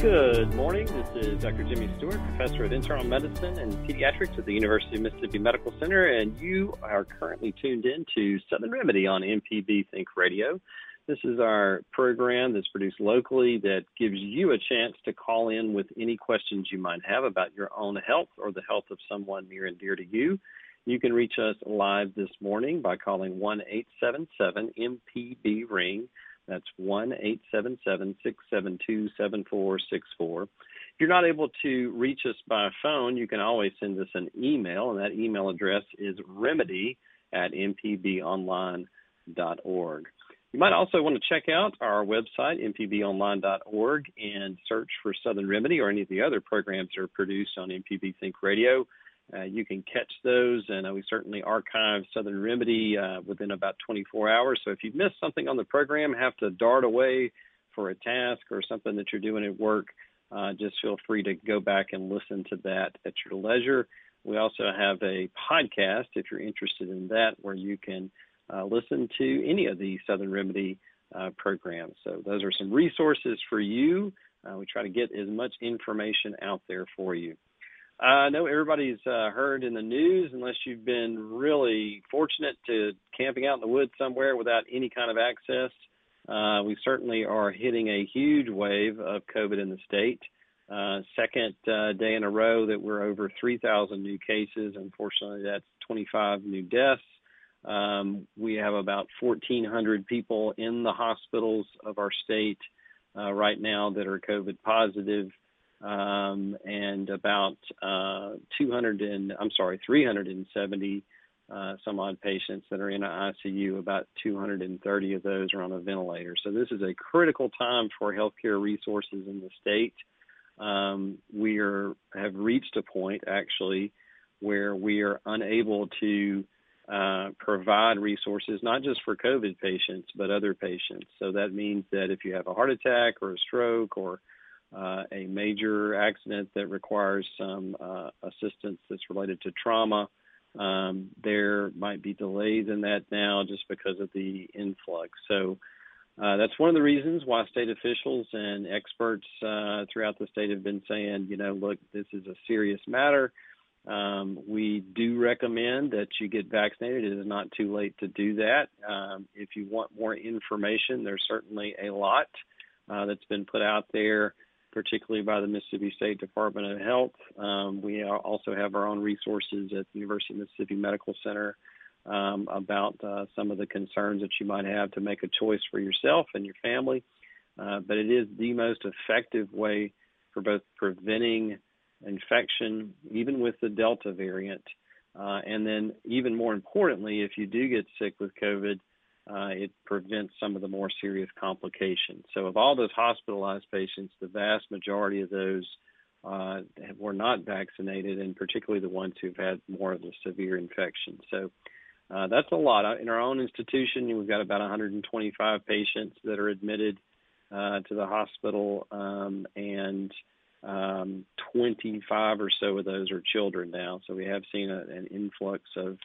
Good morning. This is Dr. Jimmy Stewart, Professor of Internal Medicine and Pediatrics at the University of Mississippi Medical Center, and you are currently tuned in to Southern Remedy on MPB Think Radio. This is our program that's produced locally that gives you a chance to call in with any questions you might have about your own health or the health of someone near and dear to you. You can reach us live this morning by calling 1-877-MPB-RING. That's 1-877-672-7464. If you're not able to reach us by phone, you can always send us an email, and that email address is remedy@mpbonline.org. You might also want to check out our website, mpbonline.org, and search for Southern Remedy or any of the other programs that are produced on MPB Think Radio. You can catch those, and we certainly archive Southern Remedy within about 24 hours. So if you've missed something on the program, have to dart away for a task or something that you're doing at work, just feel free to go back and listen to that at your leisure. We also have a podcast, if you're interested in that, where you can listen to any of the Southern Remedy programs. So those are some resources for you. We try to get as much information out there for you. I know everybody's heard in the news, unless you've been really fortunate to camping out in the woods somewhere without any kind of access. We certainly are hitting a huge wave of COVID in the state. Second day in a row that we're over 3,000 new cases. Unfortunately, that's 25 new deaths. We have about 1,400 people in the hospitals of our state right now that are COVID positive. And about 370 some odd patients that are in an ICU. About 230 of those are on a ventilator. So this is a critical time for healthcare resources in the state. We have reached a point actually where we are unable to provide resources, not just for COVID patients, but other patients. So that means that if you have a heart attack or a stroke or a major accident that requires some assistance that's related to trauma. There might be delays in that now just because of the influx. So that's one of the reasons why state officials and experts throughout the state have been saying, look, this is a serious matter. We do recommend that you get vaccinated. It is not too late to do that. If you want more information, there's certainly a lot that's been put out there, particularly by the Mississippi State Department of Health. We also have our own resources at the University of Mississippi Medical Center about some of the concerns that you might have to make a choice for yourself and your family. But it is the most effective way for both preventing infection, even with the Delta variant, and then even more importantly, if you do get sick with COVID, it prevents some of the more serious complications. So of all those hospitalized patients, the vast majority of those were not vaccinated, and particularly the ones who've had more of the severe infection. So that's a lot. In our own institution, we've got about 125 patients that are admitted to the hospital, and 25 or so of those are children now. So we have seen an influx of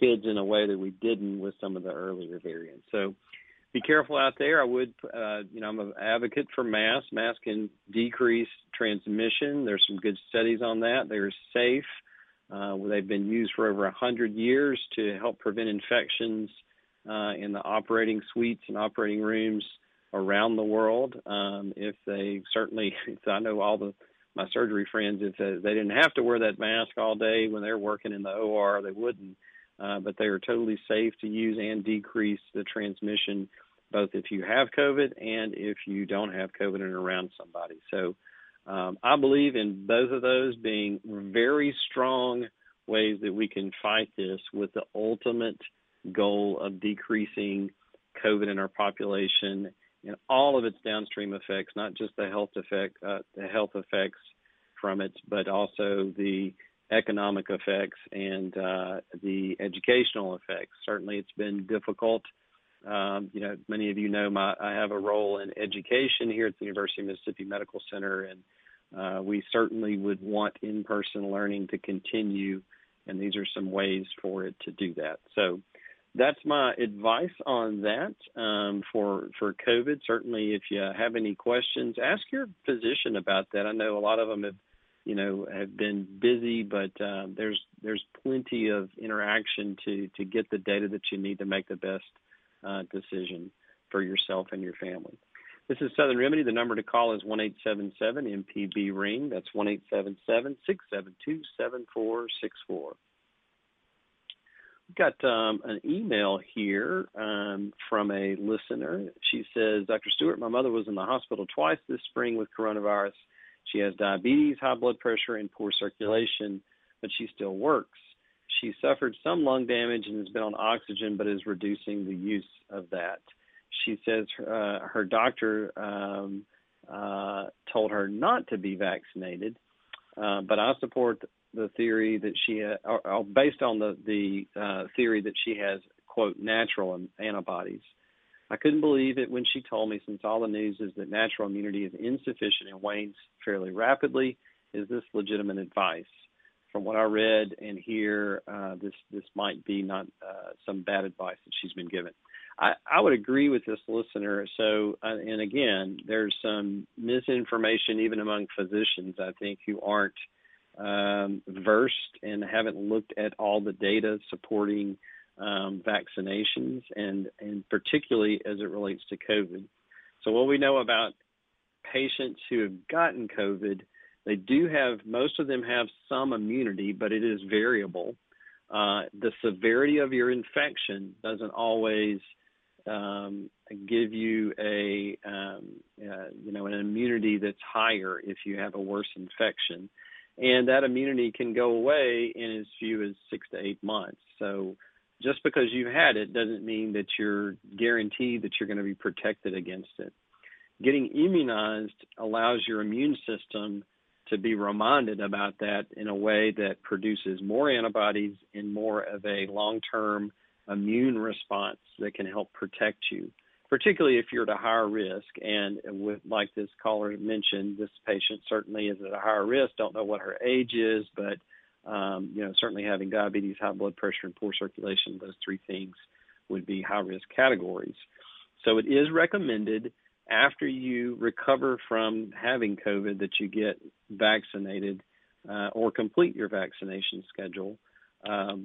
kids in a way that we didn't with some of the earlier variants. So be careful out there. I would, I'm an advocate for masks. Masks can decrease transmission. There's some good studies on that. They're safe. They've been used for over 100 years to help prevent infections in the operating suites and operating rooms around the world. If they certainly, I know all the my surgery friends that says they didn't have to wear that mask all day when they're working in the OR. They wouldn't, but they are totally safe to use and decrease the transmission, both if you have COVID and if you don't have COVID and around somebody. So I believe in both of those being very strong ways that we can fight this with the ultimate goal of decreasing COVID in our population and all of its downstream effects, not just the health effects from it, but also the economic effects and the educational effects. Certainly it's been difficult. Many of you know I have a role in education here at the University of Mississippi Medical Center, and we certainly would want in-person learning to continue, and these are some ways for it to do that. So that's my advice on that for COVID. Certainly, if you have any questions, ask your physician about that. I know a lot of them have been busy, but there's plenty of interaction to get the data that you need to make the best decision for yourself and your family. This is Southern Remedy. The number to call is 1-877-MPB-RING. That's 1-877-672-7464. We've got an email here from a listener. She says, Dr. Stewart, my mother was in the hospital twice this spring with coronavirus. She has diabetes, high blood pressure, and poor circulation, but she still works. She suffered some lung damage and has been on oxygen, but is reducing the use of that. She says her doctor told her not to be vaccinated, but I support the theory that based on the theory that she has, quote, natural antibodies. I couldn't believe it when she told me, since all the news is that natural immunity is insufficient and wanes fairly rapidly. Is this legitimate advice? From what I read and hear, this might be not some bad advice that she's been given. I would agree with this listener. So, and again, there's some misinformation even among physicians, I think, who aren't versed and haven't looked at all the data supporting vaccinations, and particularly as it relates to COVID. So what we know about patients who have gotten COVID, they do have, most of them have some immunity, but it is variable. The severity of your infection doesn't always give you an immunity that's higher if you have a worse infection. And that immunity can go away in as few as 6 to 8 months. So just because you had it doesn't mean that you're guaranteed that you're going to be protected against it. Getting immunized allows your immune system to be reminded about that in a way that produces more antibodies and more of a long-term immune response that can help protect you, particularly if you're at a higher risk. And like this caller mentioned, this patient certainly is at a higher risk. Don't know what her age is, but certainly having diabetes, high blood pressure, and poor circulation, those three things would be high-risk categories. So it is recommended after you recover from having COVID that you get vaccinated or complete your vaccination schedule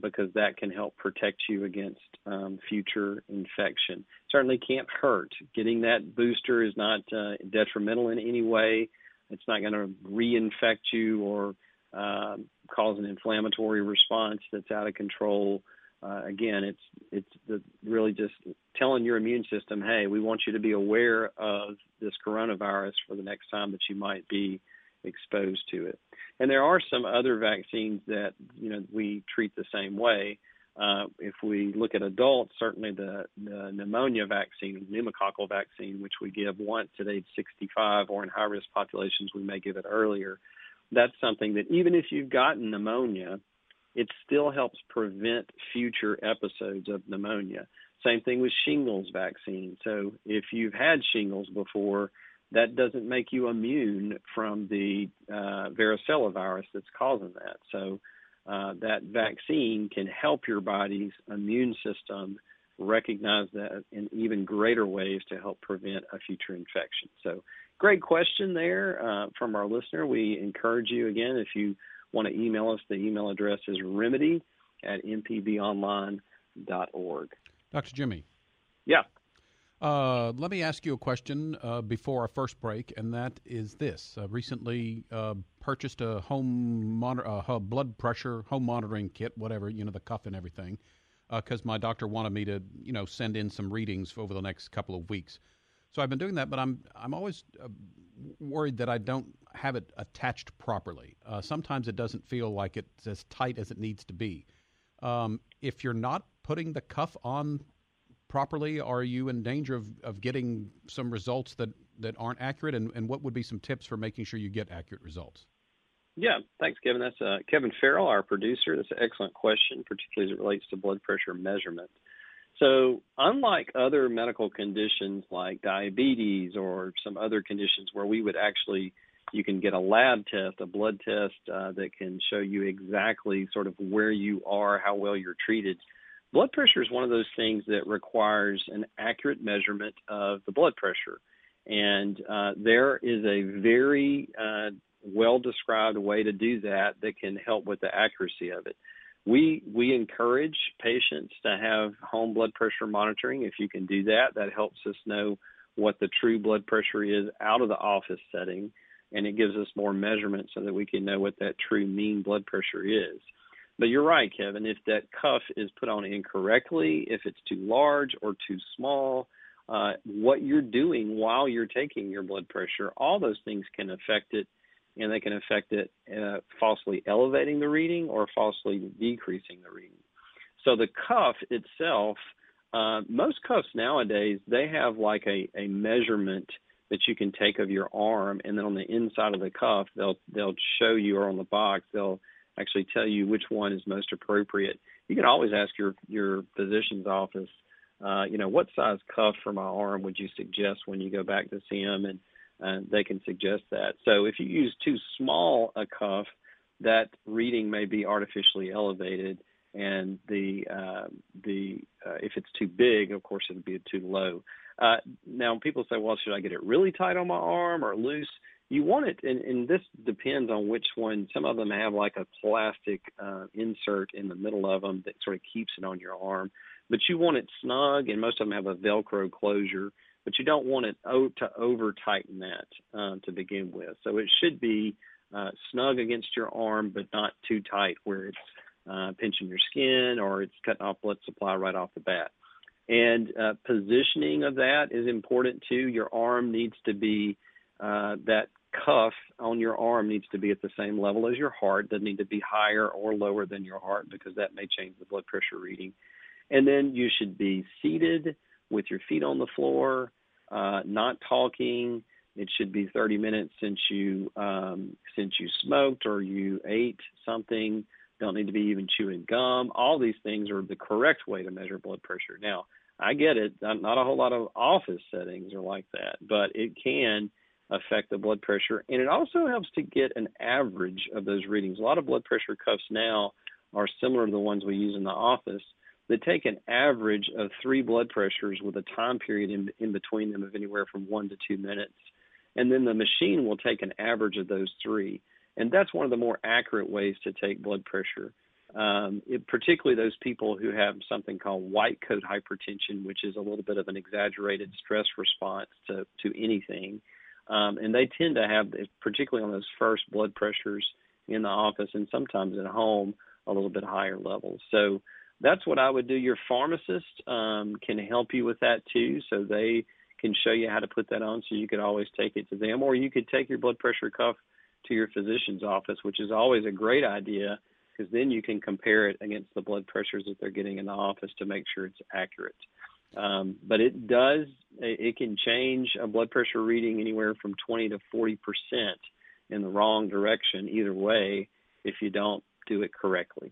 because that can help protect you against future infection. Certainly can't hurt. Getting that booster is not detrimental in any way. It's not going to reinfect you or cause an inflammatory response that's out of control. Again, it's really just telling your immune system, hey, we want you to be aware of this coronavirus for the next time that you might be exposed to it. And there are some other vaccines that, we treat the same way. If we look at adults, certainly the pneumonia vaccine, pneumococcal vaccine, which we give once at age 65, or in high-risk populations, we may give it earlier. That's something that even if you've gotten pneumonia, it still helps prevent future episodes of pneumonia. Same thing with shingles vaccine. So if you've had shingles before, that doesn't make you immune from the varicella virus that's causing that. So that vaccine can help your body's immune system recognize that in even greater ways to help prevent a future infection. So great question there from our listener. We encourage you, again, if you want to email us, the email address is remedy@mpbonline.org. Dr. Jimmy. Yeah. Let me ask you a question before our first break, and that is this. Recently purchased a blood pressure home monitoring kit, whatever, the cuff and everything, because my doctor wanted me to, send in some readings over the next couple of weeks. So I've been doing that, but I'm always worried that I don't have it attached properly. Sometimes it doesn't feel like it's as tight as it needs to be. If you're not putting the cuff on properly, are you in danger of getting some results that aren't accurate? And what would be some tips for making sure you get accurate results? Yeah, thanks, Kevin. That's Kevin Farrell, our producer. That's an excellent question, particularly as it relates to blood pressure measurement. So unlike other medical conditions like diabetes or some other conditions where we would actually, you can get a lab test, a blood test that can show you exactly sort of where you are, how well you're treated, blood pressure is one of those things that requires an accurate measurement of the blood pressure. And there is a very well-described way to do that can help with the accuracy of it. We encourage patients to have home blood pressure monitoring. If you can do that, that helps us know what the true blood pressure is out of the office setting, and it gives us more measurement so that we can know what that true mean blood pressure is. But you're right, Kevin, if that cuff is put on incorrectly, if it's too large or too small, what you're doing while you're taking your blood pressure, all those things can affect it. And they can affect it falsely elevating the reading or falsely decreasing the reading. So the cuff itself, most cuffs nowadays, they have like a measurement that you can take of your arm, and then on the inside of the cuff, they'll show you, or on the box, they'll actually tell you which one is most appropriate. You can always ask your physician's office, what size cuff for my arm would you suggest when you go back to see him, and they can suggest that. So if you use too small a cuff, that reading may be artificially elevated, and if it's too big, of course, it would be too low. Now, people say, well, should I get it really tight on my arm or loose? You want it, and this depends on which one. Some of them have like a plastic insert in the middle of them that sort of keeps it on your arm. But you want it snug, and most of them have a Velcro closure. But you don't want it to over-tighten that to begin with. So it should be snug against your arm, but not too tight where it's pinching your skin or it's cutting off blood supply right off the bat. And positioning of that is important too. Your arm needs to be, that cuff on your arm needs to be at the same level as your heart. It doesn't need to be higher or lower than your heart because that may change the blood pressure reading. And then you should be seated with your feet on the floor, not talking. It should be 30 minutes since you smoked or you ate something. Don't need to be even chewing gum. All these things are the correct way to measure blood pressure. Now, I get it. Not a whole lot of office settings are like that, but it can affect the blood pressure. And it also helps to get an average of those readings. A lot of blood pressure cuffs now are similar to the ones we use in the office. They take an average of 3 blood pressures with a time period in between them of anywhere from 1 to 2 minutes. And then the machine will take an average of those 3. And that's one of the more accurate ways to take blood pressure, particularly those people who have something called white coat hypertension, which is a little bit of an exaggerated stress response to anything. And they tend to have, particularly on those first blood pressures in the office and sometimes at home, a little bit higher levels. So that's what I would do. Your pharmacist can help you with that too, so they can show you how to put that on, so you could always take it to them, or you could take your blood pressure cuff to your physician's office, which is always a great idea because then you can compare it against the blood pressures that they're getting in the office to make sure it's accurate. But it can change a blood pressure reading anywhere from 20 to 40% in the wrong direction either way if you don't do it correctly.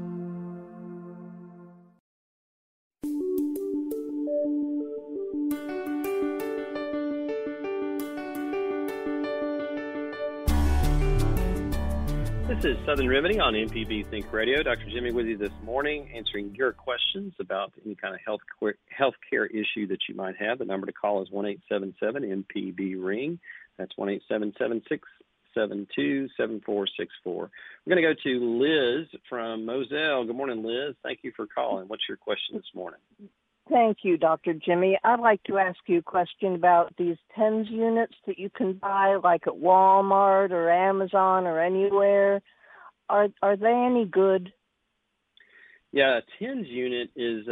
This is Southern Remedy on MPB Think Radio. Dr. Jimmy with you this morning, answering your questions about any kind of healthcare issue that you might have. The number to call is 1-877-MPB-RING. That's 1-877-672-7464. We're going to go to Liz from Moselle. Good morning, Liz. Thank you for calling. What's your question this morning? Thank you, Dr. Jimmy. I'd like to ask you a question about these TENS units that you can buy, like at Walmart or Amazon or anywhere. Are they any good? Yeah, a TENS unit is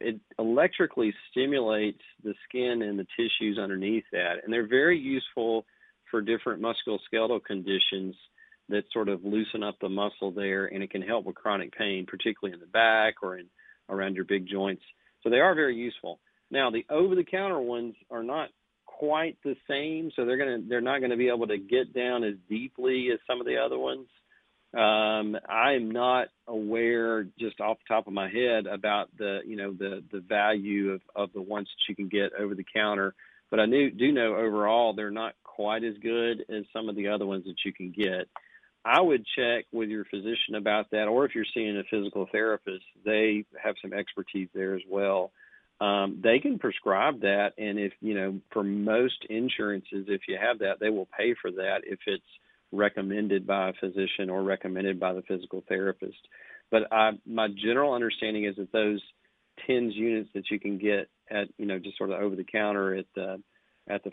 it electrically stimulates the skin and the tissues underneath that, and they're very useful for different musculoskeletal conditions that sort of loosen up the muscle there, and it can help with chronic pain, particularly in the back or in around your big joints. So they are very useful. Now, the over-the-counter ones are not quite the same, so they're not going to be able to get down as deeply as some of the other ones. I'm not aware, just off the top of my head, about the value of the ones that you can get over-the-counter, but I do know overall they're not quite as good as some of the other ones that you can get. I would check with your physician about that, or if you're seeing a physical therapist, they have some expertise there as well. They can prescribe that, and if for most insurances, if you have that, they will pay for that if it's recommended by a physician or recommended by the physical therapist. But my general understanding is that those TENS units that you can get at just sort of over the counter at the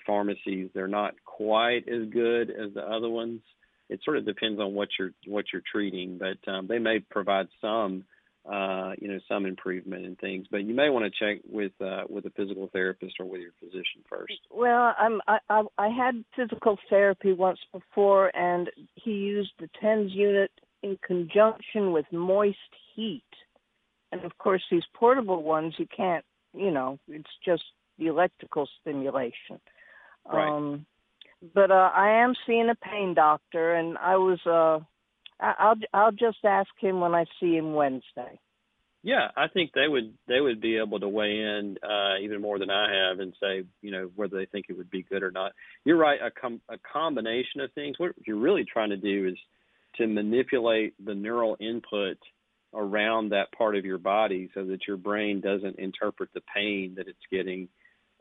pharmacies, they're not quite as good as the other ones. It sort of depends on what you're treating, but they may provide some improvement in things. But you may want to check with a physical therapist or with your physician first. Well, I had physical therapy once before, and he used the TENS unit in conjunction with moist heat. And of course, these portable ones you can't. It's just the electrical stimulation. Right. But I am seeing a pain doctor, and I was I'll just ask him when I see him Wednesday. Yeah, I think they would be able to weigh in even more than I have and say whether they think it would be good or not. You're right, a combination of things. What you're really trying to do is to manipulate the neural input around that part of your body so that your brain doesn't interpret the pain that it's getting.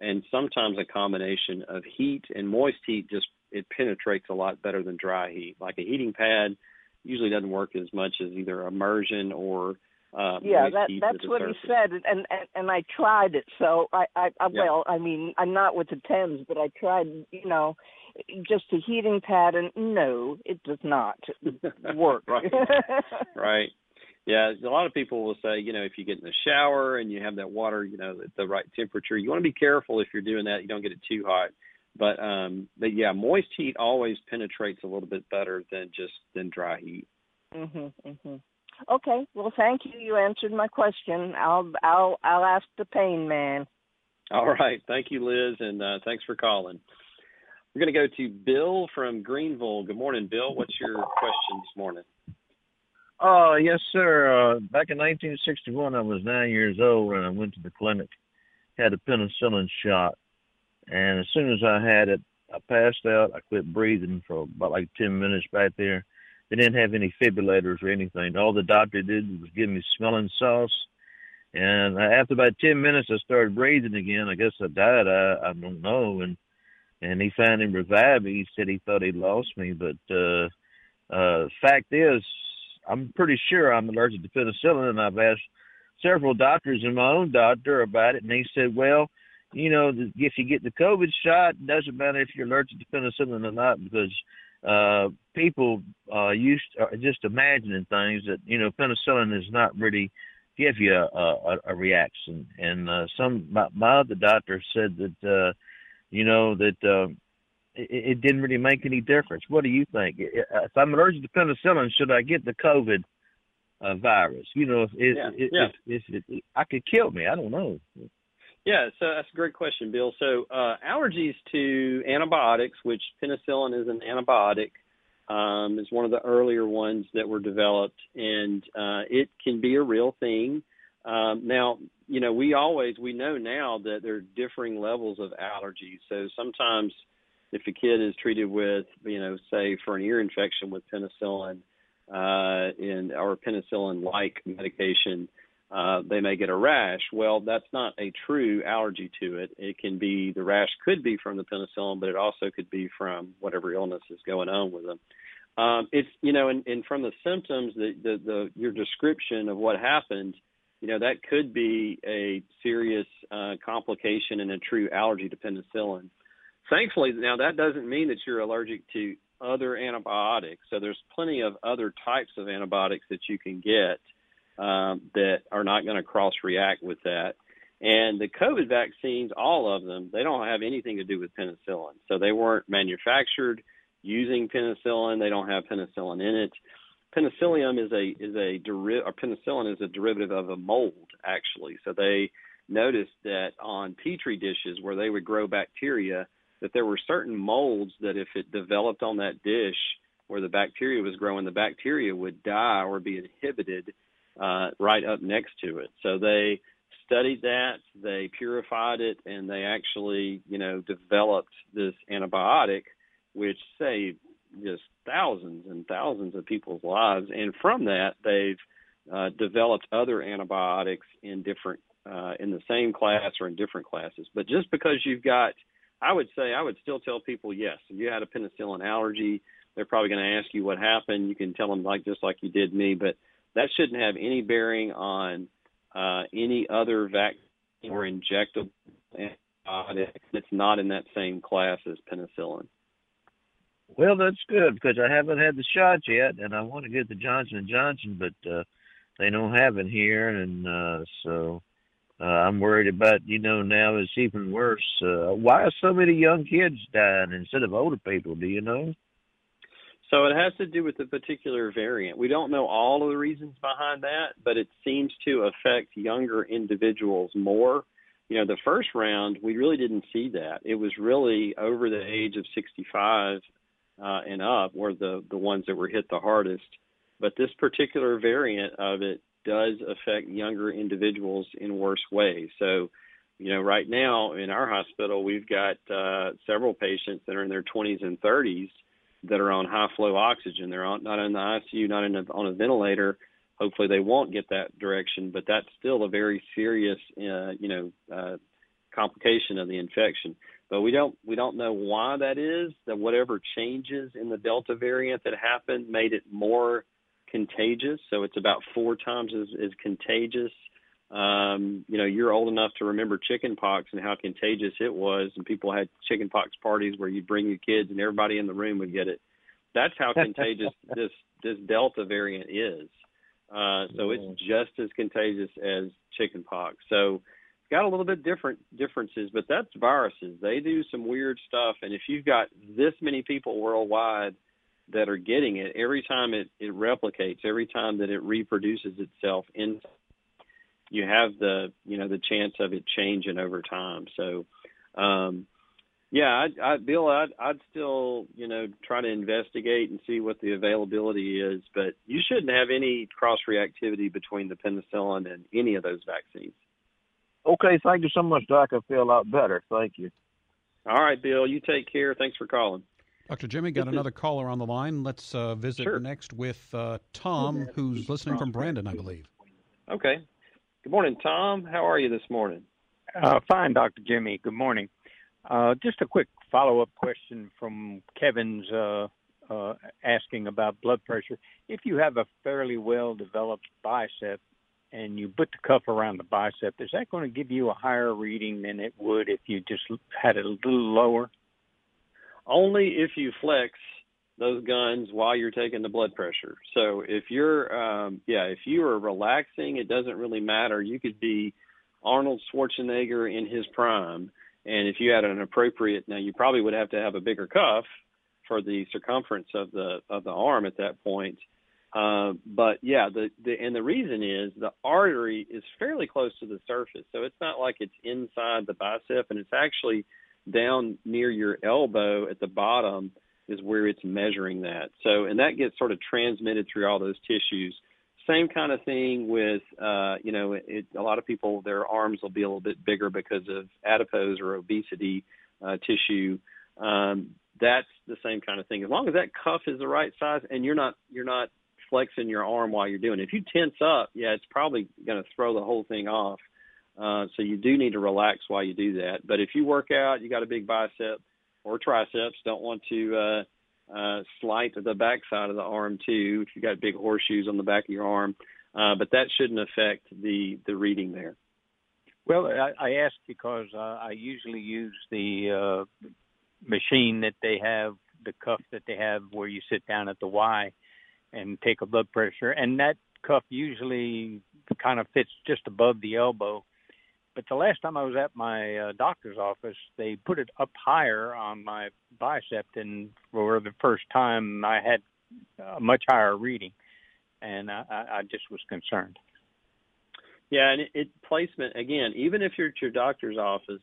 And sometimes a combination of heat and moist heat it penetrates a lot better than dry heat. Like a heating pad usually doesn't work as much as either immersion or that's what surface. He said, and I tried it. So I'm not with the TENS, but I tried just a heating pad, and no, it does not work. Right. Right. Yeah, a lot of people will say, if you get in the shower and you have that water, at the right temperature, you want to be careful if you're doing that. You don't get it too hot. But yeah, moist heat always penetrates a little bit better than dry heat. Okay. Well, thank you. You answered my question. I'll ask the pain man. All right. Thank you, Liz, and thanks for calling. We're going to go to Bill from Greenville. Good morning, Bill. What's your question this morning? Yes, sir. Back in 1961, I was 9 years old, and I went to the clinic, had a penicillin shot, and as soon as I had it, I passed out. I quit breathing for about 10 minutes back there. They didn't have any fibrillators or anything. All the doctor did was give me smelling sauce, and after about 10 minutes, I started breathing again. I guess I died. I don't know, and he finally revived me. He said he thought he'd lost me, but fact is, I'm pretty sure I'm allergic to penicillin, and I've asked several doctors and my own doctor about it, and he said, well, if you get the COVID shot, it doesn't matter if you're allergic to penicillin or not, because people are just imagining things that, penicillin is not really give you a reaction. And my other doctor said that, it didn't really make any difference. What do you think? If I'm allergic to penicillin, should I get the COVID virus? You know, it could kill me. I don't know. Yeah, so that's a great question, Bill. So allergies to antibiotics, which penicillin is an antibiotic, is one of the earlier ones that were developed, and it can be a real thing. Now, you know, we know now that there are differing levels of allergies. So sometimes if a kid is treated with, you know, say for an ear infection with penicillin or penicillin-like medication, they may get a rash. Well, that's not a true allergy to it. It can be, the rash could be from the penicillin, but it also could be from whatever illness is going on with them. It's, you know, and from the symptoms, your description of what happened, you know, that could be a serious complication in a true allergy to penicillin. Thankfully, now that doesn't mean that you're allergic to other antibiotics. So there's plenty of other types of antibiotics that you can get that are not going to cross-react with that. And the COVID vaccines, all of them, they don't have anything to do with penicillin. So they weren't manufactured using penicillin. They don't have penicillin in it. Penicillin is a derivative of a mold, actually. So they noticed that on Petri dishes where they would grow bacteria, that there were certain molds that if it developed on that dish where the bacteria was growing, the bacteria would die or be inhibited right up next to it. So they studied that, they purified it, and they actually, you know, developed this antibiotic, which saved just thousands and thousands of people's lives. And from that, they've developed other antibiotics in different, in the same class or in different classes. But just because you've got, I would still tell people, yes, if you had a penicillin allergy, they're probably going to ask you what happened. You can tell them just like you did me, but that shouldn't have any bearing on any other vaccine or injectable antibiotic that's not in that same class as penicillin. Well, that's good because I haven't had the shot yet, and I want to get the Johnson & Johnson, but they don't have it here, and so I'm worried about, you know, now it's even worse. Why are so many young kids dying instead of older people, do you know? So it has to do with the particular variant. We don't know all of the reasons behind that, but it seems to affect younger individuals more. You know, the first round, we really didn't see that. It was really over the age of 65 and up were the ones that were hit the hardest. But this particular variant of it does affect younger individuals in worse ways. So, you know, right now in our hospital, we've got several patients that are in their 20s and 30s that are on high-flow oxygen. They're not in the ICU, not on a ventilator. Hopefully they won't get that direction, but that's still a very serious, complication of the infection. But we don't know why that is. That whatever changes in the Delta variant that happened made it more contagious. So it's about 4 times as contagious. You know, you're old enough to remember chickenpox and how contagious it was, and people had chickenpox parties where you'd bring your kids and everybody in the room would get it. That's how contagious this Delta variant is. So it's just as contagious as chickenpox. So it's got a little bit different differences, but that's viruses. They do some weird stuff. And if you've got this many people worldwide that are getting it, every time it replicates, every time that it reproduces itself, you have the chance of it changing over time. So, Bill, I'd still, you know, try to investigate and see what the availability is, but you shouldn't have any cross-reactivity between the penicillin and any of those vaccines. Okay, thank you so much, Doc. I feel a lot better. Thank you. All right, Bill, you take care. Thanks for calling. Dr. Jimmy, got another caller on the line. Let's visit next with Tom, who's listening from Brandon, I believe. Okay. Good morning, Tom. How are you this morning? Fine, Dr. Jimmy. Good morning. Just a quick follow-up question from Kevin's asking about blood pressure. If you have a fairly well-developed bicep and you put the cuff around the bicep, is that going to give you a higher reading than it would if you just had it a little lower? Only if you flex those guns while you're taking the blood pressure. So if you're, if you are relaxing, it doesn't really matter. You could be Arnold Schwarzenegger in his prime, And if you had an appropriate, now you probably would have to have a bigger cuff for the circumference of the arm at that point. But yeah, the reason is the artery is fairly close to the surface. So it's not like it's inside the bicep, and it's actually down near your elbow at the bottom is where it's measuring that. So, and that gets sort of transmitted through all those tissues. Same kind of thing with, a lot of people, their arms will be a little bit bigger because of adipose or obesity tissue. That's the same kind of thing. As long as that cuff is the right size and you're not flexing your arm while you're doing it. If you tense up, yeah, it's probably going to throw the whole thing off. So you do need to relax while you do that. But if you work out, you got a big bicep or triceps, don't want to slight the backside of the arm too, if you got big horseshoes on the back of your arm. But that shouldn't affect the reading there. Well, I ask because I usually use the machine that they have, the cuff that they have where you sit down at the Y and take a blood pressure. And that cuff usually kind of fits just above the elbow. But the last time I was at my doctor's office, they put it up higher on my bicep, and for the first time I had a much higher reading, and I just was concerned. Yeah, and placement, again, even if you're at your doctor's office,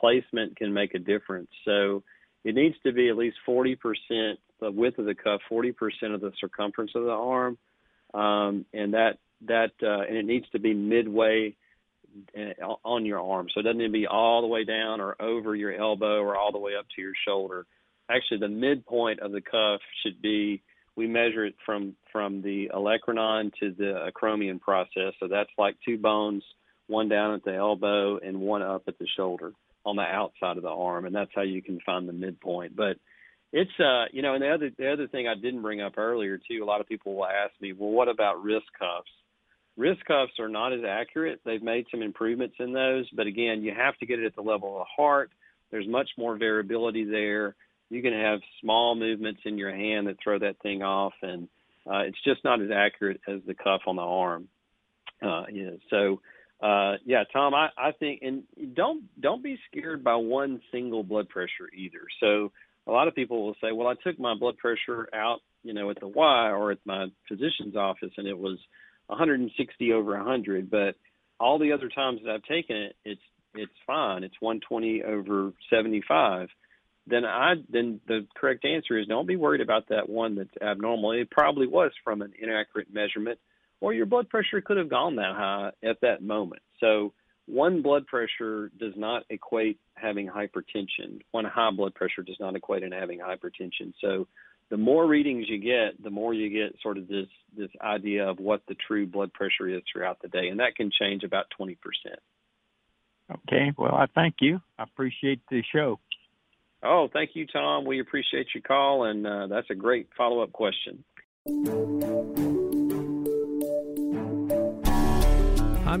placement can make a difference. So it needs to be at least 40%, the width of the cuff, 40% of the circumference of the arm, and that it needs to be midway on your arm. So it doesn't need to be all the way down or over your elbow or all the way up to your shoulder. Actually, the midpoint of the cuff should be, we measure it from the olecranon to the acromion process. So that's like two bones, one down at the elbow and one up at the shoulder on the outside of the arm. And that's how you can find the midpoint. But it's, and the other thing I didn't bring up earlier too, a lot of people will ask me, well, what about wrist cuffs? Wrist cuffs are not as accurate. They've made some improvements in those, but again, you have to get it at the level of the heart. There's much more variability there. You can have small movements in your hand that throw that thing off, and it's just not as accurate as the cuff on the arm. Tom, I think, and don't be scared by one single blood pressure either. So a lot of people will say, well, I took my blood pressure out, at the Y or at my physician's office, and it was 160 over 100, but all the other times that I've taken it, it's fine. It's 120 over 75. Then the correct answer is don't be worried about that one that's abnormal. It probably was from an inaccurate measurement, or your blood pressure could have gone that high at that moment. So one blood pressure does not equate having hypertension. One high blood pressure does not equate in having hypertension. So the more readings you get, the more you get sort of this idea of what the true blood pressure is throughout the day, and that can change about 20%. Okay. Well, I thank you. I appreciate the show. Oh, thank you, Tom. We appreciate your call, and that's a great follow-up question. I'm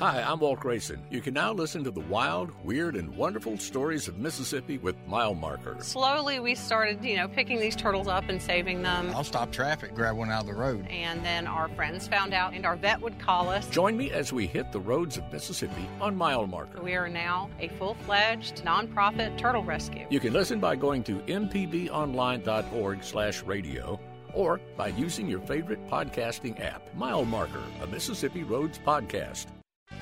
Hi, I'm Walt Grayson. You can now listen to the wild, weird, and wonderful stories of Mississippi with Mile Marker. Slowly we started, picking these turtles up and saving them. I'll stop traffic, grab one out of the road. And then our friends found out, and our vet would call us. Join me as we hit the roads of Mississippi on Mile Marker. We are now a full-fledged, nonprofit turtle rescue. You can listen by going to mpbonline.org/radio. or by using your favorite podcasting app. Mile Marker, a Mississippi Roads podcast.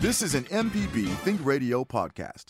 This is an MPB Think Radio podcast.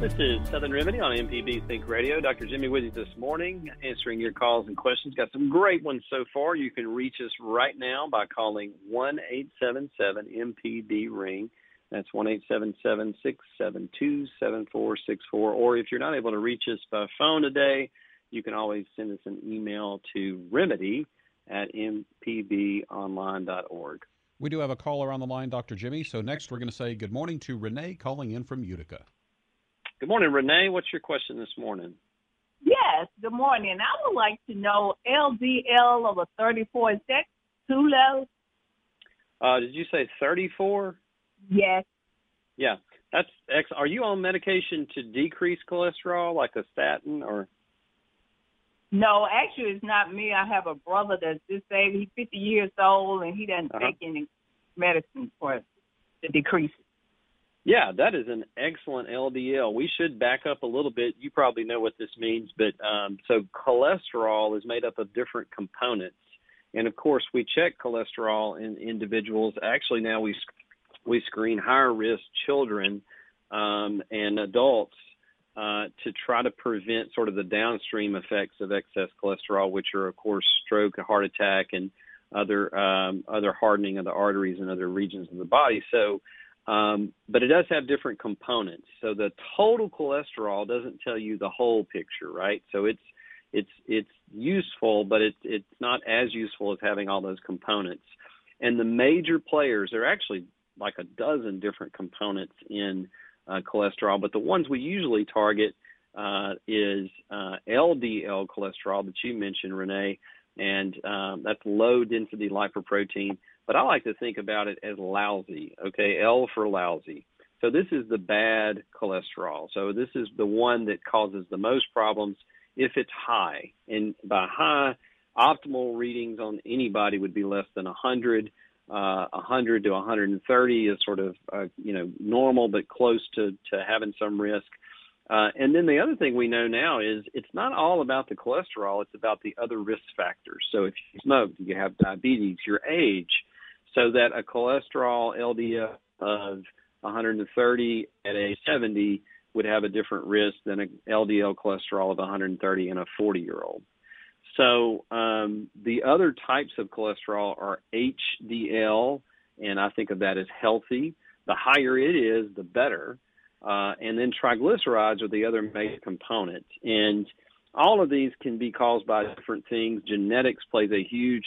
This is Southern Remedy on MPB Think Radio. Dr. Jimmy with you this morning, answering your calls and questions. Got some great ones so far. You can reach us right now by calling 1-877-MPB-RING. That's 1-877-672-7464. Or if you're not able to reach us by phone today, you can always send us an email to remedy@mpbonline.org. We do have a caller on the line, Dr. Jimmy. So next we're going to say good morning to Renee calling in from Utica. Good morning, Renee. What's your question this morning? Yes, good morning. I would like to know LDL over 34. Is that too low? Did you say 34? Yes. Yeah. That's Are you on medication to decrease cholesterol, like a statin, or? No, actually, it's not me. I have a brother that's disabled. He's 50 years old, and he doesn't take any medicine for it to decrease it. Yeah, that is an excellent LDL. We should back up a little bit. You probably know what this means, but so cholesterol is made up of different components. And, of course, we check cholesterol in individuals. Actually, now we screen higher-risk children and adults to try to prevent sort of the downstream effects of excess cholesterol, which are, of course, stroke, a heart attack, and other hardening of the arteries and other regions of the body. So, but it does have different components. So the total cholesterol doesn't tell you the whole picture, right? So it's useful, but it's not as useful as having all those components. And the major players, there are actually like a dozen different components in cholesterol, but the ones we usually target is LDL cholesterol that you mentioned, Renee, and that's low-density lipoprotein. But I like to think about it as lousy, okay, L for lousy. So this is the bad cholesterol. So this is the one that causes the most problems if it's high. And by high, optimal readings on anybody would be less than 100. 100 to 130 is sort of, normal but close to having some risk. And then the other thing we know now is it's not all about the cholesterol. It's about the other risk factors. So if you smoke, you have diabetes, your age, so that a cholesterol LDL of 130 at age 70 would have a different risk than an LDL cholesterol of 130 in a 40-year-old. So the other types of cholesterol are HDL, and I think of that as healthy. The higher it is, the better. And then triglycerides are the other major component. And all of these can be caused by different things. Genetics plays a huge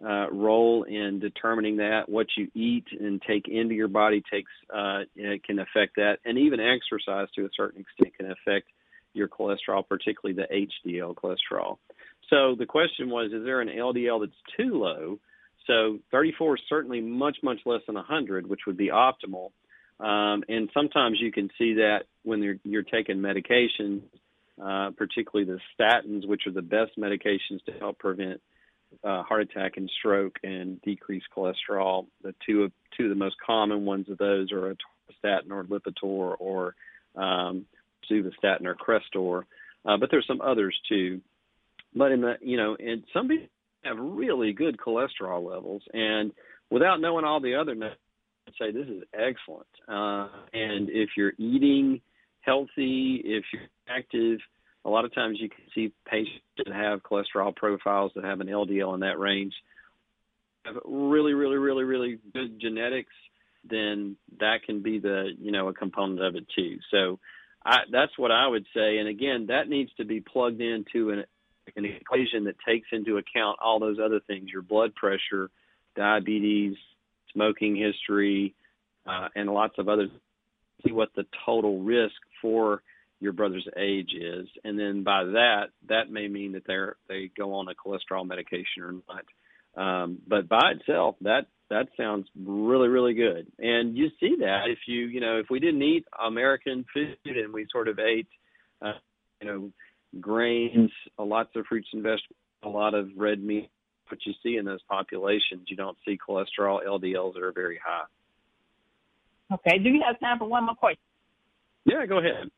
role in determining that. What you eat and take into your body can affect that. And even exercise to a certain extent can affect your cholesterol, particularly the HDL cholesterol. So the question was, is there an LDL that's too low? So 34 is certainly much, much less than 100, which would be optimal. And sometimes you can see that when you're taking medications, particularly the statins, which are the best medications to help prevent heart attack and stroke and decrease cholesterol. The two of the most common ones of those are a statin or Lipitor or Suvastatin or Crestor, but there's some others too. But and some people have really good cholesterol levels, and without knowing all the other numbers, I'd say this is excellent. And if you're eating healthy, if you're active, a lot of times you can see patients that have cholesterol profiles that have an LDL in that range have really, really, really, really good genetics. Then that can be a component of it too. So that's what I would say. And again, that needs to be plugged into an equation that takes into account all those other things, your blood pressure, diabetes, smoking history, and lots of others. See what the total risk for your brother's age is. And then by that may mean that they go on a cholesterol medication or not. But by itself, that sounds really, really good. And you see that if if we didn't eat American food and we sort of ate, grains, lots of fruits and vegetables, a lot of red meat. What you see in those populations, you don't see cholesterol LDLs that are very high. Okay. Do you have time for one more question? Yeah, go ahead.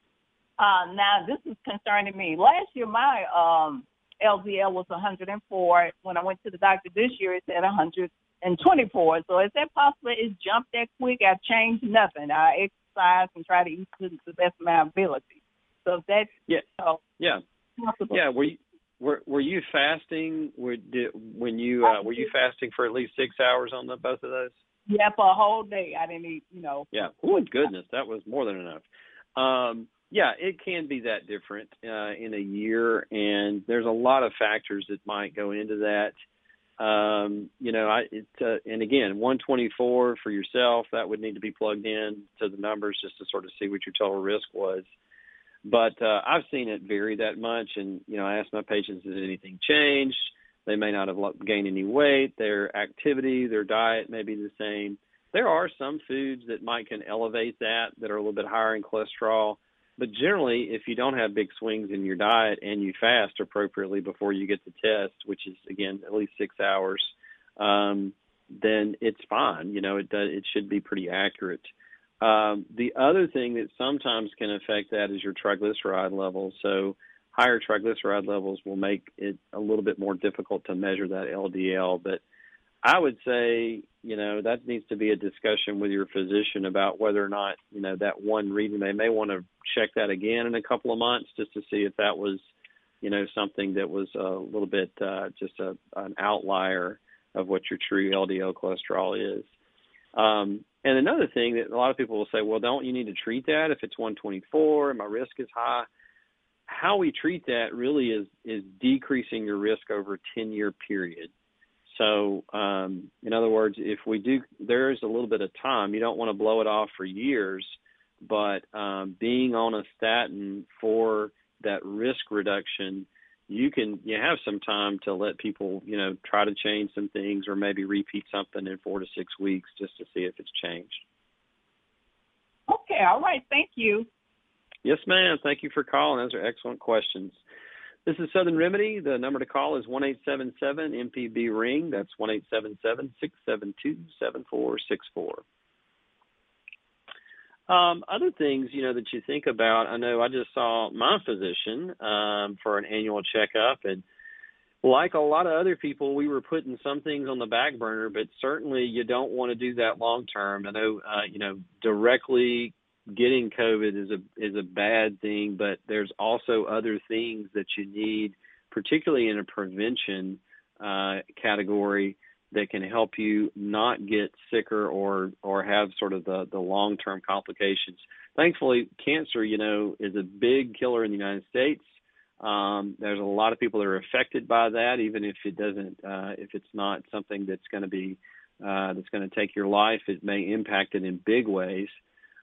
Now, this is concerning me. Last year, my LDL was 104. When I went to the doctor this year, it's at 124. So is that possible? It jumped that quick. I've changed nothing. I exercise and try to eat to the best of my ability. So that's possible. Yeah. Were you fasting? Were you fasting for at least 6 hours on both of those? Yeah, for a whole day. I didn't eat. Yeah. Oh goodness, that was more than enough. Yeah, it can be that different in a year, and there's a lot of factors that might go into that. And again, 124 for yourself, that would need to be plugged in to the numbers just to sort of see what your total risk was. But I've seen it vary that much. And, you know, I ask my patients, has anything changed? They may not have gained any weight. Their activity, their diet may be the same. There are some foods that might can elevate that are a little bit higher in cholesterol. But generally, if you don't have big swings in your diet and you fast appropriately before you get the test, which is, again, at least 6 hours, then it's fine. You know, it should be pretty accurate. The other thing that sometimes can affect that is your triglyceride levels. So higher triglyceride levels will make it a little bit more difficult to measure that LDL. But I would say, you know, that needs to be a discussion with your physician about whether or not, you know, that one reading. They may want to check that again in a couple of months just to see if that was, you know, something that was a little bit just an outlier of what your true LDL cholesterol is. And another thing that a lot of people will say, well, don't you need to treat that if it's 124 and my risk is high? How we treat that really is decreasing your risk over a 10-year period. So, in other words, if we do, there is a little bit of time. You don't want to blow it off for years, but being on a statin for that risk reduction, you have some time to let people, you know, try to change some things or maybe repeat something in 4 to 6 weeks just to see if it's changed. Okay. All right. Thank you. Yes, ma'am. Thank you for calling. Those are excellent questions. This is Southern Remedy. The number to call is 1-877-MPB-RING. That's 1-877-672-7464. Other things, you know, that you think about, I know I just saw my physician for an annual checkup, and like a lot of other people, we were putting some things on the back burner, but certainly you don't want to do that long term. I know, directly getting COVID is a bad thing, but there's also other things that you need, particularly in a prevention category, that can help you not get sicker or have sort of the long-term complications. Thankfully, cancer, you know, is a big killer in the United States. There's a lot of people that are affected by that, even if it doesn't, if it's not something that's going to be, that's going to take your life, it may impact it in big ways.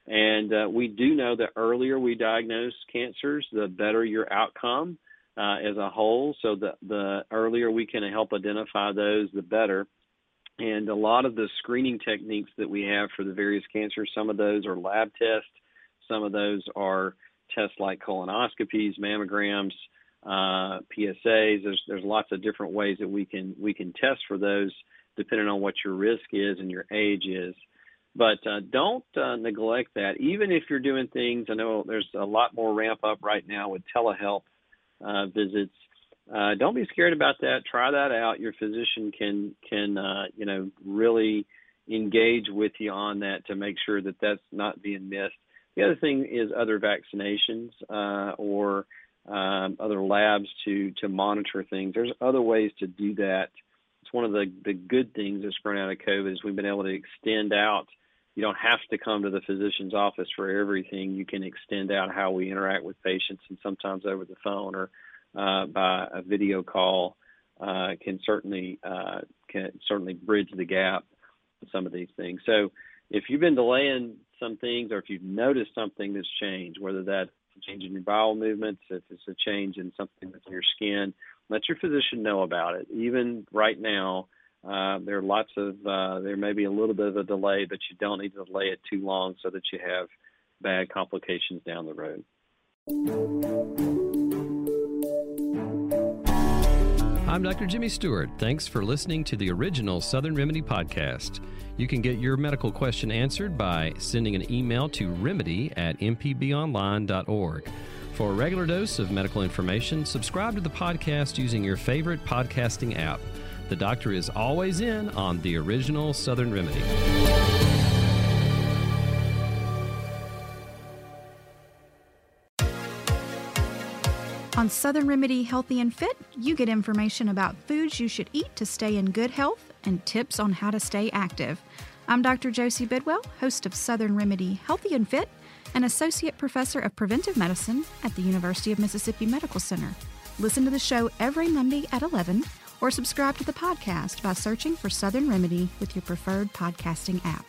And we do know that earlier we diagnose cancers, the better your outcome as a whole. So the earlier we can help identify those, the better. And a lot of the screening techniques that we have for the various cancers, some of those are lab tests. Some of those are tests like colonoscopies, mammograms, PSAs. There's lots of different ways that we can test for those depending on what your risk is and your age is. But don't neglect that. Even if you're doing things, I know there's a lot more ramp up right now with telehealth visits. Don't be scared about that. Try that out. Your physician can really engage with you on that to make sure that that's not being missed. The other thing is other vaccinations or other labs to monitor things. There's other ways to do that. It's one of the good things that's grown out of COVID is we've been able to extend out. You don't have to come to the physician's office for everything. You can extend out how we interact with patients, and sometimes over the phone or by a video call can certainly bridge the gap with some of these things. So if you've been delaying some things or if you've noticed something that's changed, whether that's a change in your bowel movements, if it's a change in something that's in your skin, let your physician know about it. Even right now, there may be a little bit of a delay, but you don't need to delay it too long so that you have bad complications down the road. I'm Dr. Jimmy Stewart. Thanks for listening to the original Southern Remedy podcast. You can get your medical question answered by sending an email to remedy@mpbonline.org. For a regular dose of medical information, subscribe to the podcast using your favorite podcasting app. The doctor is always in on the original Southern Remedy. On Southern Remedy Healthy and Fit, you get information about foods you should eat to stay in good health and tips on how to stay active. I'm Dr. Josie Bidwell, host of Southern Remedy Healthy and Fit and Associate Professor of Preventive Medicine at the University of Mississippi Medical Center. Listen to the show every Monday at 11 or subscribe to the podcast by searching for Southern Remedy with your preferred podcasting app.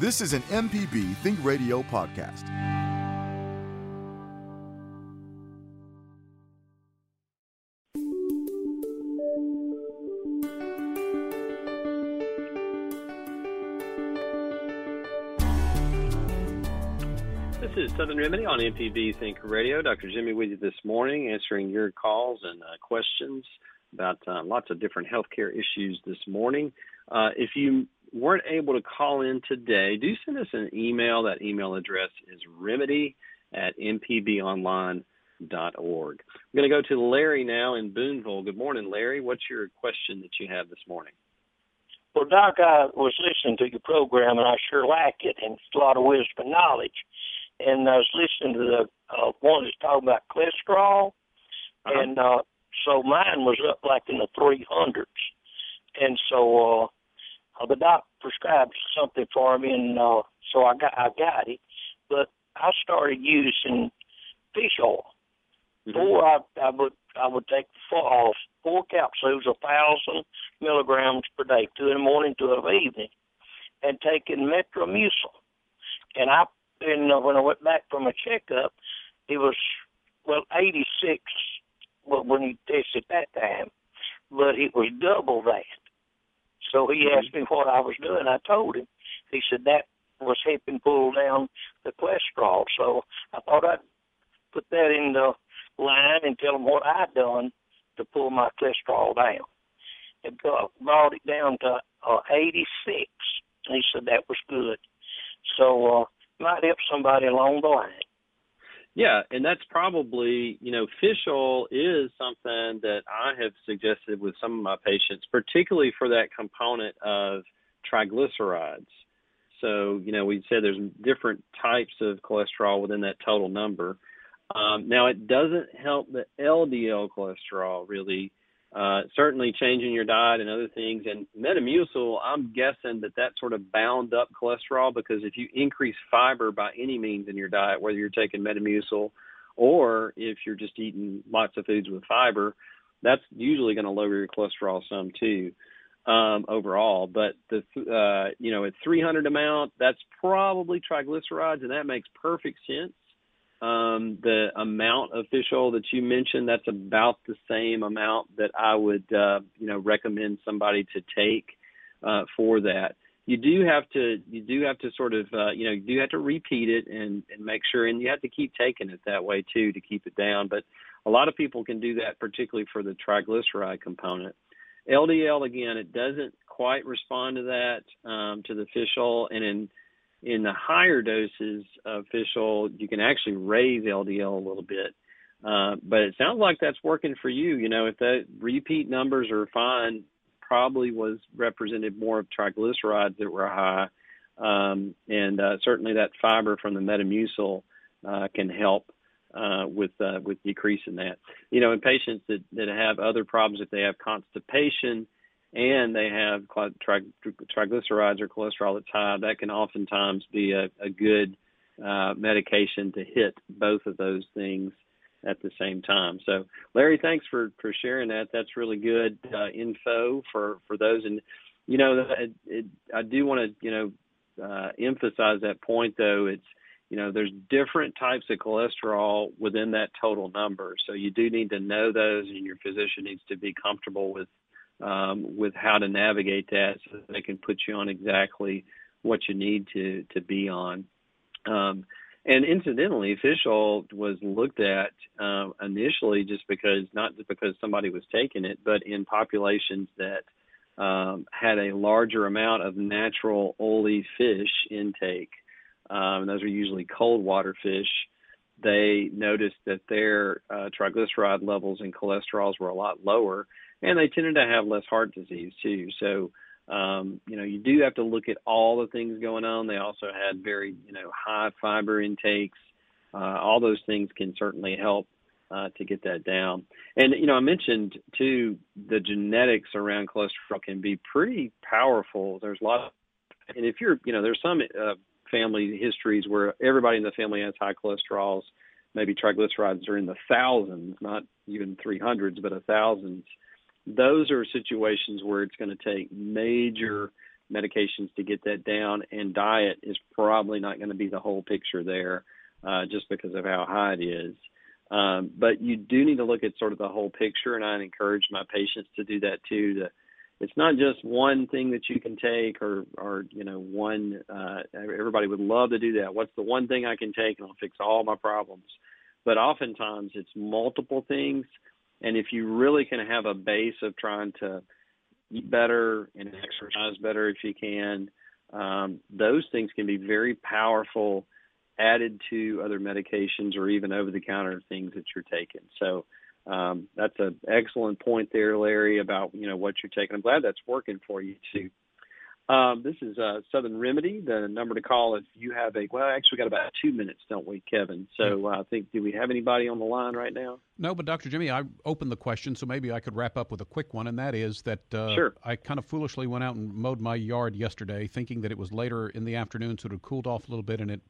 This is an MPB Think Radio podcast. This is Southern Remedy on MPB Think Radio. Dr. Jimmy with you this morning, answering your calls and questions about lots of different healthcare issues this morning. If you weren't able to call in today, do send us an email. That email address is remedy@mpbonline.org. I'm going to go to Larry now in Boonville. Good morning, Larry. What's your question that you have this morning? Well, Doc, I was listening to your program, and I sure like it, and it's a lot of wisdom and knowledge. And I was listening to the one that's talking about cholesterol, and so mine was up like in the 300s. And so the doc prescribed something for me, and so I got it. But I started using fish oil. Mm-hmm. I would take 4 capsules, 1,000 milligrams per day, 2 in the morning, 2 in the evening, and taking Metamucil. And when I went back from a checkup, it was 86. Well, when you tested that time, but it was double that. So he asked me what I was doing. I told him. He said that was helping pull down the cholesterol. So I thought I'd put that in the line and tell him what I'd done to pull my cholesterol down. It brought it down to 86. And he said that was good. So might help somebody along the line. Yeah, and that's probably, fish oil is something that I have suggested with some of my patients, particularly for that component of triglycerides. So, we said there's different types of cholesterol within that total number. Now, it doesn't help the LDL cholesterol, really. Certainly changing your diet and other things. And Metamucil, I'm guessing that sort of bound up cholesterol, because if you increase fiber by any means in your diet, whether you're taking Metamucil or if you're just eating lots of foods with fiber, that's usually going to lower your cholesterol some too overall. But, at 300 amount, that's probably triglycerides, and that makes perfect sense. The amount of fish oil that you mentioned, that's about the same amount that I would, recommend somebody to take for that. You do have to sort of, you do have to repeat it and make sure, and you have to keep taking it that way too to keep it down. But a lot of people can do that, particularly for the triglyceride component. LDL, again, it doesn't quite respond to that, to the fish oil, and in the higher doses of fish oil, you can actually raise LDL a little bit. But it sounds like that's working for you. If the repeat numbers are fine, probably was represented more of triglycerides that were high. Certainly that fiber from the Metamucil can help with decreasing that. In patients that have other problems, if they have constipation, and they have triglycerides or cholesterol that's high, that can oftentimes be a good medication to hit both of those things at the same time. So, Larry, thanks for sharing that. That's really good info for those. And, I do want to, emphasize that point, though. It's, there's different types of cholesterol within that total number. So you do need to know those, and your physician needs to be comfortable with how to navigate that, so that they can put you on exactly what you need to be on. And incidentally, fish oil was looked at initially not just because somebody was taking it, but in populations that had a larger amount of natural oily fish intake. Those are usually cold water fish. They noticed that their triglyceride levels and cholesterols were a lot lower, and they tended to have less heart disease too. So, you do have to look at all the things going on. They also had very, high fiber intakes. All those things can certainly help to get that down. And, I mentioned too, the genetics around cholesterol can be pretty powerful. There's a lot, and if there's some family histories where everybody in the family has high cholesterols. Maybe triglycerides are in the thousands, not even 300s, but 1,000s. Those are situations where it's going to take major medications to get that down, and diet is probably not going to be the whole picture there just because of how high it is. But you do need to look at sort of the whole picture, and I encourage my patients to do that too. It's not just one thing that you can take or you know, one everybody would love to do that. What's the one thing I can take and I'll fix all my problems? But oftentimes it's multiple things, and if you really can have a base of trying to eat better and exercise better if you can, those things can be very powerful added to other medications or even over-the-counter things that you're taking. So that's an excellent point there, Larry, about, you know, what you're taking. I'm glad that's working for you, too. This is Southern Remedy, the number to call if you have a – well, actually, we've got about 2 minutes, don't we, Kevin? So I think – do we have anybody on the line right now? No, but, Dr. Jimmy, I opened the question, so maybe I could wrap up with a quick one, and that is that sure. I kind of foolishly went out and mowed my yard yesterday thinking that it was later in the afternoon, so it had cooled off a little bit, and it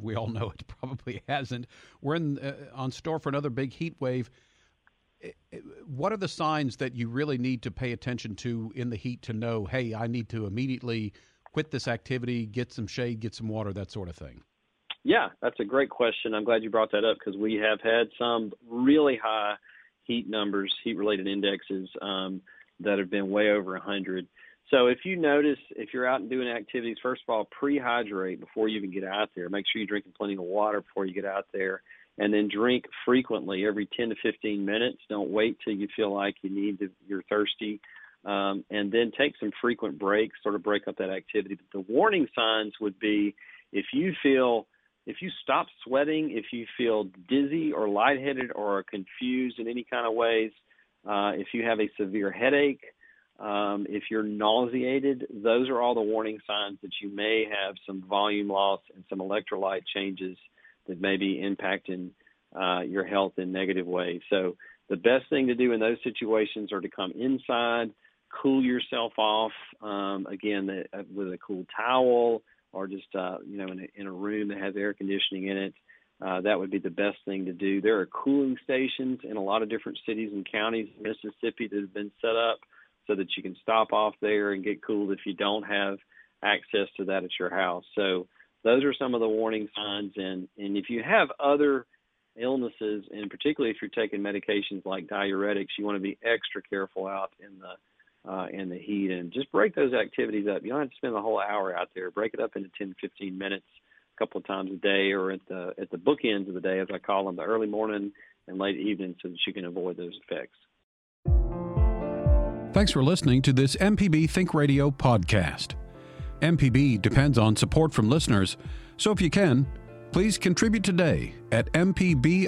we all know it probably hasn't. We're in on store for another big heat wave. What are the signs that you really need to pay attention to in the heat to know, hey, I need to immediately quit this activity, get some shade, get some water, that sort of thing? Yeah, that's a great question. I'm glad you brought that up because we have had some really high heat numbers, heat-related indexes that have been way over 100. So if you notice, if you're out and doing activities, first of all, prehydrate before you even get out there. Make sure you're drinking plenty of water before you get out there. And then drink frequently, every 10 to 15 minutes. Don't wait till you feel like you need to, you're thirsty. And then take some frequent breaks, sort of break up that activity. But the warning signs would be if you stop sweating, if you feel dizzy or lightheaded or are confused in any kind of ways, if you have a severe headache, if you're nauseated, those are all the warning signs that you may have some volume loss and some electrolyte changes that may be impacting your health in negative ways. So the best thing to do in those situations are to come inside, cool yourself off, again, with a cool towel or just, you know, in a room that has air conditioning in it. That would be the best thing to do. There are cooling stations in a lot of different cities and counties in Mississippi that have been set up so that you can stop off there and get cooled if you don't have access to that at your house. So those are some of the warning signs. And if you have other illnesses, and particularly if you're taking medications like diuretics, you want to be extra careful out in the heat. And just break those activities up. You don't have to spend the whole hour out there. Break it up into 10, 15 minutes a couple of times a day or at the bookends of the day, as I call them, the early morning and late evening, so that you can avoid those effects. Thanks for listening to this MPB Think Radio podcast. MPB depends on support from listeners, so if you can, please contribute today at mpbonline.org.